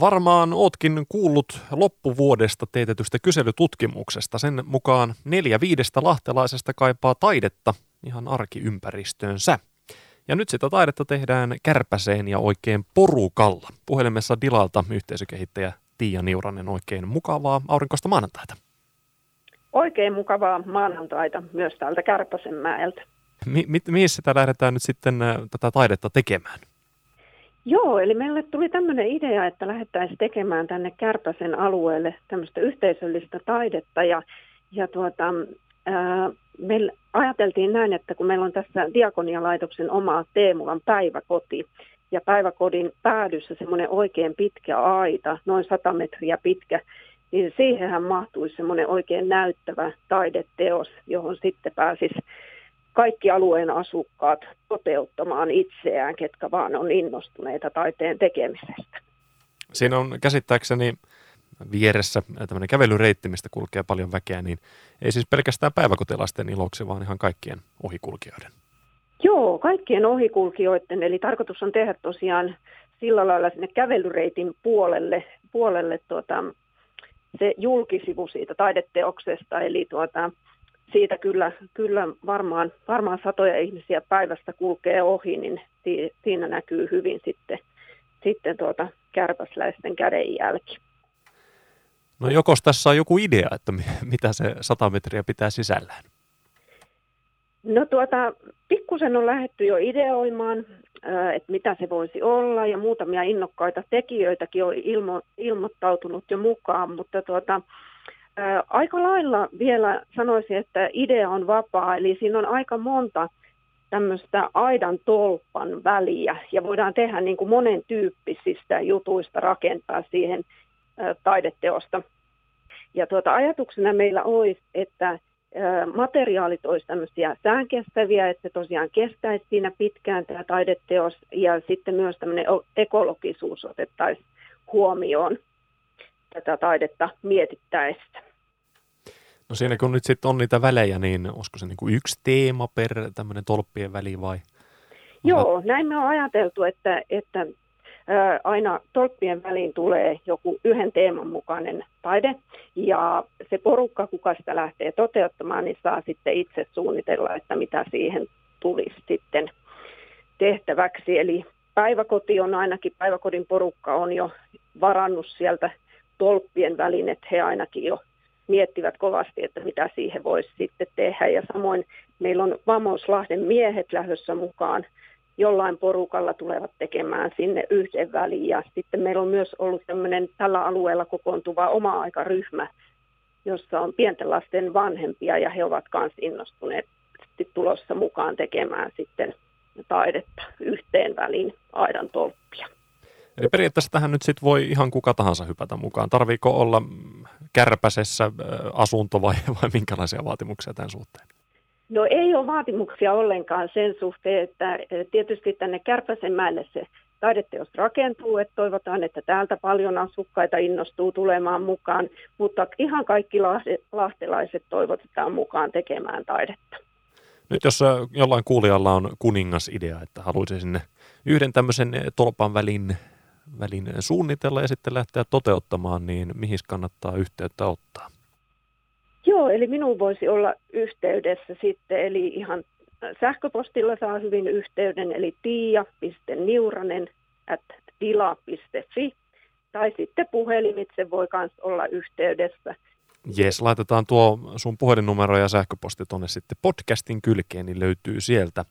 Varmaan ootkin kuullut loppuvuodesta teetetystä kyselytutkimuksesta. Sen mukaan 4/5 lahtelaisesta kaipaa taidetta ihan arkiympäristöönsä. Ja nyt sitä taidetta tehdään Kärpäseen ja oikein porukalla. Puhelimessa Dilalta yhteisökehittäjä Tiia Niuranen, oikein mukavaa aurinkoista maanantaita. Oikein mukavaa maanantaita myös täältä Kärpäsenmäeltä. Mihin sitä lähdetään nyt sitten tätä taidetta tekemään? Joo, eli meille tuli tämmöinen idea, että lähdettäisiin tekemään tänne Kärpäsen alueelle tämmöistä yhteisöllistä taidetta. Me ajateltiin näin, että kun meillä on tässä Diakonialaitoksen oma Teemulan päiväkoti, ja päiväkodin päädyssä semmoinen oikein pitkä aita, noin 100 metriä pitkä, niin siihenhän mahtuisi semmoinen oikein näyttävä taideteos, johon sitten pääsisi kaikki alueen asukkaat toteuttamaan itseään, ketkä vaan on innostuneita taiteen tekemisestä. Siinä on käsittääkseni vieressä tämmöinen kävelyreitti, mistä kulkee paljon väkeä, niin ei siis pelkästään päiväkotilasten iloksi, vaan ihan kaikkien ohikulkijoiden. Joo, kaikkien ohikulkijoiden, eli tarkoitus on tehdä tosiaan sillä lailla sinne kävelyreitin puolelle se julkisivu siitä taideteoksesta, eli siitä kyllä varmaan satoja ihmisiä päivästä kulkee ohi, niin siinä näkyy hyvin sitten kärpäsläisten kädenjälki. No jokos tässä on joku idea, että mitä se 100 metriä pitää sisällään? No pikkusen on lähdetty jo ideoimaan, että mitä se voisi olla, ja muutamia innokkaita tekijöitäkin on ilmoittautunut jo mukaan, mutta aika lailla vielä sanoisin, että idea on vapaa, eli siinä on aika monta tämmöistä aidan tolpan väliä, ja voidaan tehdä niin kuin monen tyyppisistä jutuista rakentaa siihen taideteosta. Ja ajatuksena meillä olisi, että materiaalit olisi tämmöisiä säänkestäviä, että se tosiaan kestäisi siinä pitkään tämä taideteos, ja sitten myös tämmöinen ekologisuus otettaisiin huomioon tätä taidetta mietittäessä. No siinä kun nyt sitten on niitä välejä, niin olisiko se niin kuin yksi teema per tämmöinen tolppien väli vai? Joo, näin me on ajateltu, että aina tolppien väliin tulee joku yhden teeman mukainen taide, ja se porukka, kuka sitä lähtee toteuttamaan, niin saa sitten itse suunnitella, että mitä siihen tulisi sitten tehtäväksi. Eli päiväkoti on ainakin, päiväkodin porukka on jo varannut sieltä tolppien välin, että he ainakin jo miettivät kovasti, että mitä siihen voisi sitten tehdä. Ja samoin meillä on Vamos Lahden miehet lähdössä mukaan. Jollain porukalla tulevat tekemään sinne yhden väliin. Ja sitten meillä on myös ollut tämmöinen tällä alueella kokoontuva oma-aikaryhmä, jossa on pienten lasten vanhempia, ja he ovat myös innostuneet tulossa mukaan tekemään sitten taidetta yhteen väliin aidan tolppia. Eli periaatteessa tähän nyt sitten voi ihan kuka tahansa hypätä mukaan. Tarviiko olla Kärpäsessä asunto vai minkälaisia vaatimuksia tämän suhteen? No ei ole vaatimuksia ollenkaan sen suhteen, että tietysti tänne Kärpäsenmäelle se taideteos rakentuu, että toivotaan, että täältä paljon asukkaita innostuu tulemaan mukaan, mutta ihan kaikki lahtelaiset toivotetaan mukaan tekemään taidetta. Nyt jos jollain kuulijalla on kuningasidea, että haluaisi sinne yhden tämmöisen tolpan välin suunnitella ja sitten lähteä toteuttamaan, niin mihin kannattaa yhteyttä ottaa? Joo, eli minun voisi olla yhteydessä sitten, eli ihan sähköpostilla saa hyvin yhteyden, eli tiia.niuranen@dila.fi, tai sitten puhelimitse voi myös olla yhteydessä. Jees, laitetaan tuo sun puhelinnumero ja sähköposti tuonne sitten podcastin kylkeen, niin löytyy sieltä.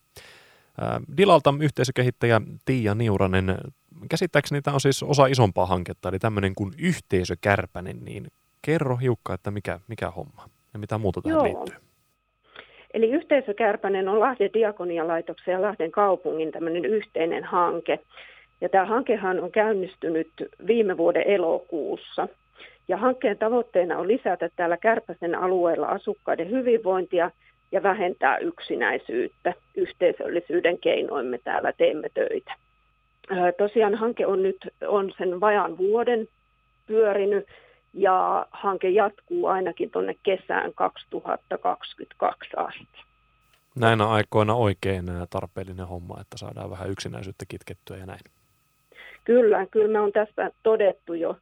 Dilalta yhteisökehittäjä Tiia Niuranen, käsittääkseni tämä on siis osa isompaa hanketta, eli tämmöinen kuin Yhteisö Kärpänen, niin kerro hiukka, että mikä homma ja mitä muuta tähän liittyy. Eli Yhteisö Kärpänen on Lahden Diakonialaitoksen ja Lahden kaupungin tämmöinen yhteinen hanke. Ja tämä hankehan on käynnistynyt viime vuoden elokuussa. Ja hankkeen tavoitteena on lisätä täällä Kärpäsen alueella asukkaiden hyvinvointia ja vähentää yksinäisyyttä. Yhteisöllisyyden keinoin me täällä teemme töitä. Tosiaan hanke on nyt sen vajaan vuoden pyörinyt. Ja hanke jatkuu ainakin tuonne kesään 2022 asti. Näinä aikoina oikein tarpeellinen homma, että saadaan vähän yksinäisyyttä kitkettyä ja näin. Kyllä me on tässä todettu jo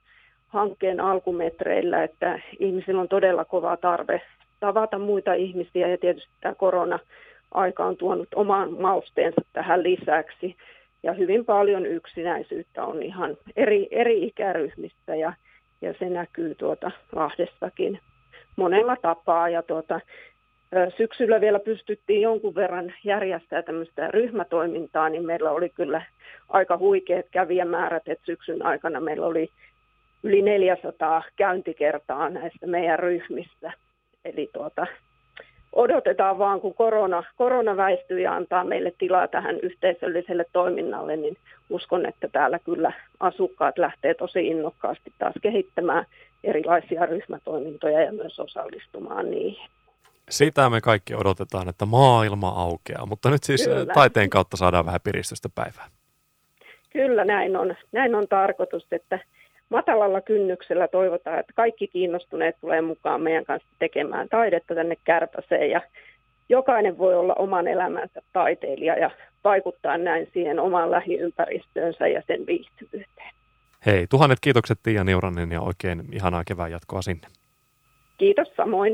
hankkeen alkumetreillä, että ihmisillä on todella kova tarve tavata muita ihmisiä ja tietysti tämä korona-aika on tuonut oman mausteensa tähän lisäksi. Ja hyvin paljon yksinäisyyttä on ihan eri ikäryhmistä ja se näkyy Lahdessakin monella tapaa. Ja syksyllä vielä pystyttiin jonkun verran järjestämään tämmöistä ryhmätoimintaa, niin meillä oli kyllä aika huikeat kävijämäärät, että syksyn aikana meillä oli yli 400 käyntikertaa näissä meidän ryhmissä. Eli odotetaan vaan, kun korona väistyy ja antaa meille tilaa tähän yhteisölliselle toiminnalle, niin uskon, että täällä kyllä asukkaat lähtee tosi innokkaasti taas kehittämään erilaisia ryhmätoimintoja ja myös osallistumaan niihin. Sitä me kaikki odotetaan, että maailma aukeaa, mutta nyt siis kyllä. Taiteen kautta saadaan vähän piristystä päivään. Kyllä näin on. Näin on tarkoitus, että matalalla kynnyksellä toivotaan, että kaikki kiinnostuneet tulee mukaan meidän kanssa tekemään taidetta tänne Kärpäseen ja jokainen voi olla oman elämänsä taiteilija ja vaikuttaa näin siihen omaan lähiympäristöönsä ja sen viihtyvyyteen. Hei, 1000 kiitokset Tiia Niuranen ja oikein ihanaa kevään jatkoa sinne. Kiitos samoin.